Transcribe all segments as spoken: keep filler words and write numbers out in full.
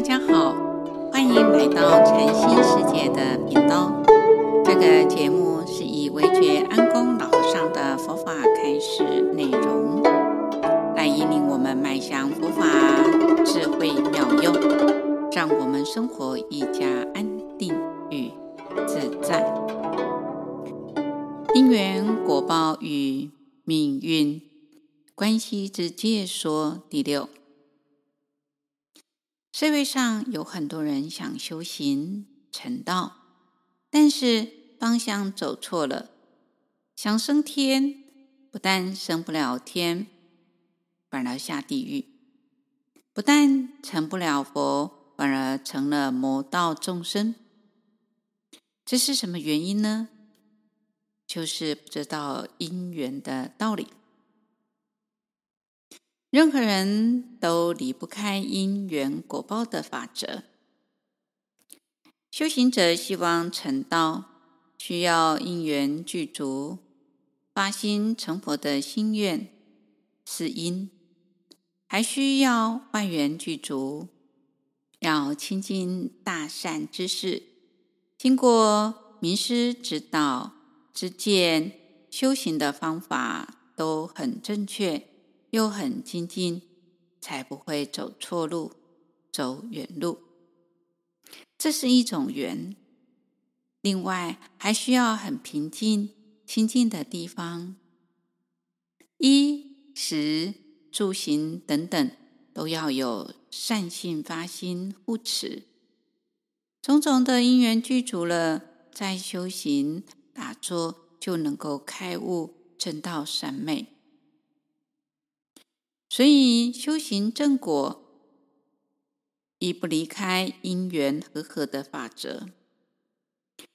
大家好，欢迎来到禅心世界的频道。这个节目是以惟觉安公老和尚的佛法开示内容，来引领我们迈向佛法智慧妙用，让我们生活愈加安定与自在。因缘果报与命运关系之界说第六。社会上有很多人想修行成道，但是方向走错了，想升天，不但升不了天，反而下地狱；不但成不了佛，反而成了魔道众生。这是什么原因呢？就是不知道因缘的道理。任何人都离不开因缘果报的法则。修行者希望成道，需要因缘具足，发心成佛的心愿是因，还需要外缘具足，要亲近大善知识，经过名师指导、知见，修行的方法都很正确。又很精进，才不会走错路，走远路。这是一种缘。另外还需要很平静清静的地方，衣食住行等等都要有善性发心护持，种种的因缘具足了，再修行打坐就能够开悟证到三昧。所以修行正果亦不离开因缘和合的法则。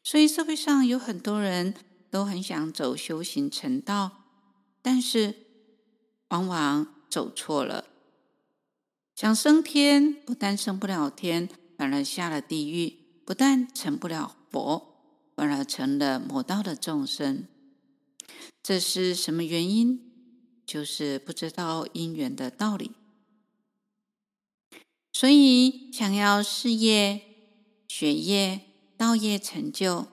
所以社会上有很多人都很想走修行成道，但是往往走错了，想升天，不但升不了天，反而下了地狱；不但成不了佛，反而成了魔道的众生。这是什么原因？就是不知道因缘的道理。所以想要事业、学业、道业成就，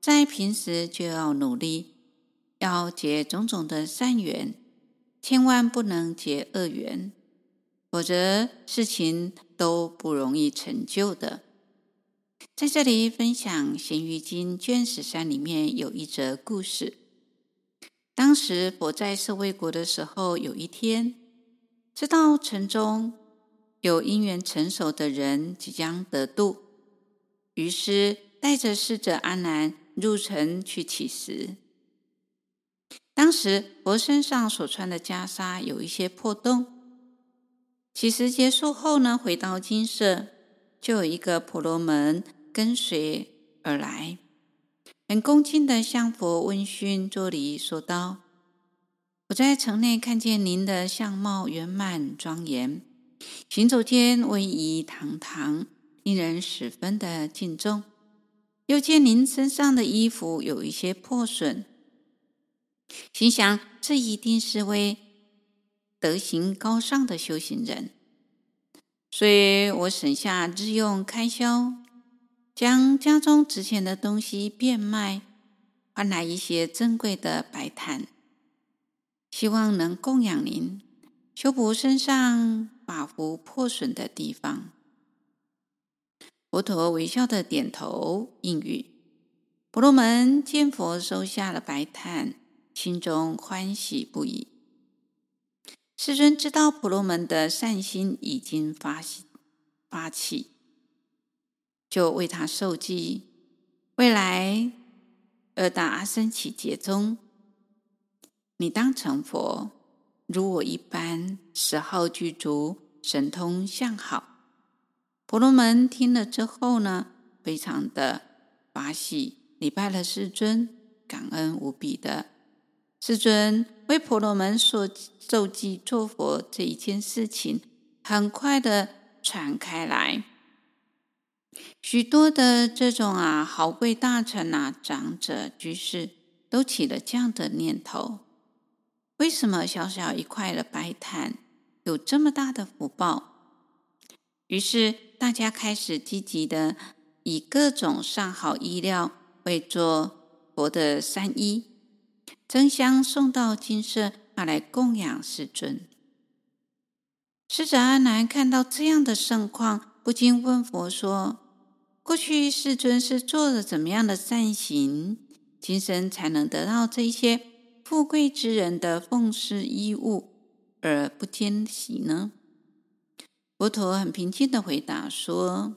在平时就要努力，要结种种的善缘，千万不能结恶缘，否则事情都不容易成就的。在这里分享《咸鱼经》卷十三里面有一则故事。当时佛在舍卫国的时候，有一天知道城中有因缘成熟的人即将得度，于是带着侍者阿难入城去乞食。当时佛身上所穿的袈裟有一些破洞，乞食结束后呢，回到精舍，就有一个婆罗门跟随而来，很恭敬地向佛问讯作礼，说道：我在城内看见您的相貌圆满庄严，行走间威仪堂堂，令人十分的敬重，又见您身上的衣服有一些破损，心想这一定是位德行高尚的修行人，所以我省下日用开销，将家中值钱的东西变卖，换来一些珍贵的白檀，希望能供养您，修补身上法服破损的地方。佛陀微笑的点头应允。婆罗门见佛收下了白檀，心中欢喜不已。世尊知道婆罗门的善心已经发发起，就为他授记，未来二大阿僧祇劫中，你当成佛，如我一般，十号具足，神通相好。婆罗门听了之后呢，非常的法喜，礼拜了世尊，感恩无比的。世尊为婆罗门所授记做佛这一件事情，很快的传开来。许多的这种啊豪贵大臣啊、长者居士都起了这样的念头，为什么小小一块的白檀有这么大的福报？于是大家开始积极的以各种上好衣料为做佛的三衣，争相送到精舍拿来供养世尊。侍者阿难看到这样的盛况，不禁问佛说：过去世尊是做了怎么样的善行，今生才能得到这些富贵之人的奉施衣物而不珍惜呢？佛陀很平静地回答说，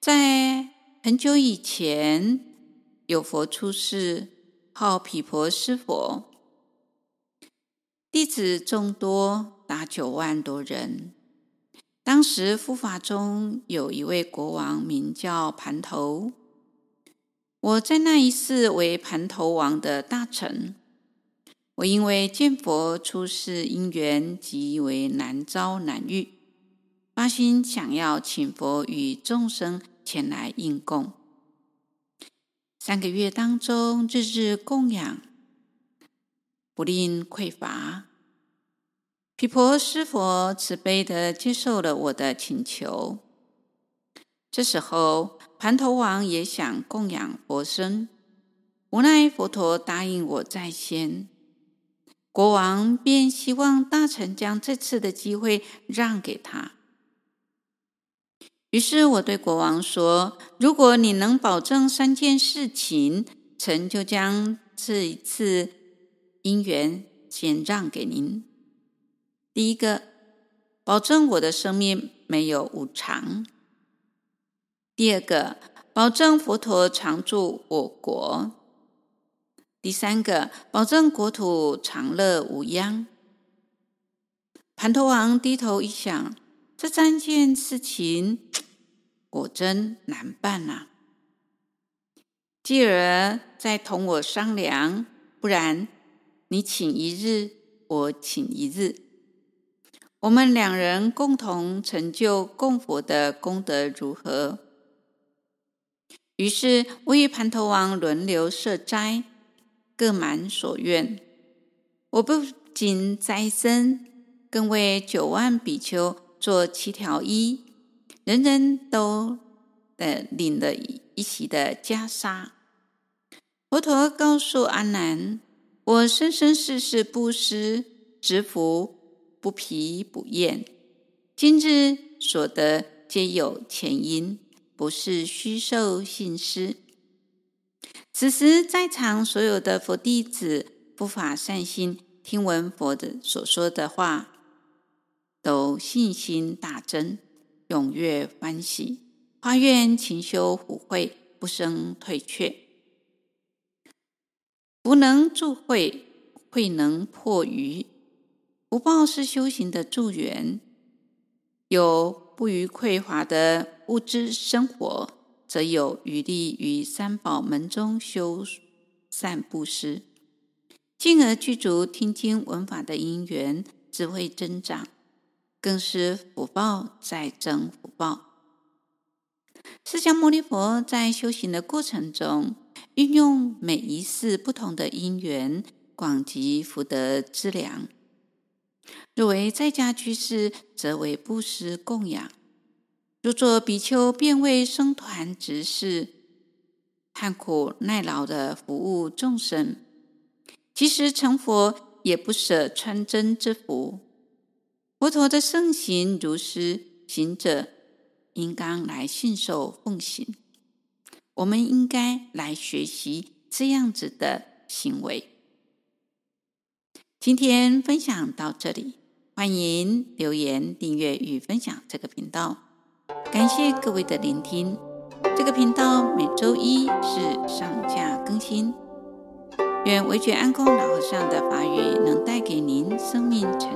在很久以前，有佛出世，号毗婆尸佛，弟子众多，达九万多人。当时护法中有一位国王名叫盘头，我在那一世为盘头王的大臣。我因为见佛出世因缘极为难遭难遇，发心想要请佛与众生前来应供。三个月当中，日日供养，不令匮乏。毗婆尸佛慈悲地接受了我的请求。这时候，盘头王也想供养佛身，无奈佛陀答应我在先，国王便希望大臣将这次的机会让给他。于是我对国王说，如果你能保证三件事情，臣就将这一次因缘先让给您。第一个，保证我的生命没有无常。第二个，保证佛陀常住我国。第三个，保证国土常乐无殃。盘头王低头一想，这三件事情果真难办啊，继而再同我商量，不然你请一日，我请一日，我们两人共同成就供佛的功德如何？于是我与盘头王轮流设斋，各满所愿。我不仅斋僧，更为九万比丘做七条衣，人人都呃领了一袭的袈裟。佛陀告诉阿难，我生生世世布施植福，不疲不厌，今日所得皆有前因，不是虚受信施。此时在场所有的佛弟子不法善心，听闻佛的所说的话，都信心大增，踊跃欢喜，发愿勤修福慧，不生退却。福能助慧，慧能破愚，福报是修行的助缘。有不虞匮乏的物质生活，则有余力于三宝门中修善布施，进而具足听经闻法的因缘，智慧增长，更是福报再增福报。释迦牟尼佛在修行的过程中，运用每一世不同的因缘，广积福德之粮。若为在家居士，则为布施供养；若作比丘，便为僧团执事，艰苦耐劳地服务众生。即使成佛，也不舍穿针之福。佛陀的圣行如是，行者应当来信受奉行。我们应该来学习这样子的行为。今天分享到这里，欢迎留言、订阅与分享这个频道。感谢各位的聆听。这个频道每周一是上架更新。愿惟觉安公老和尚的法语能带给您生命成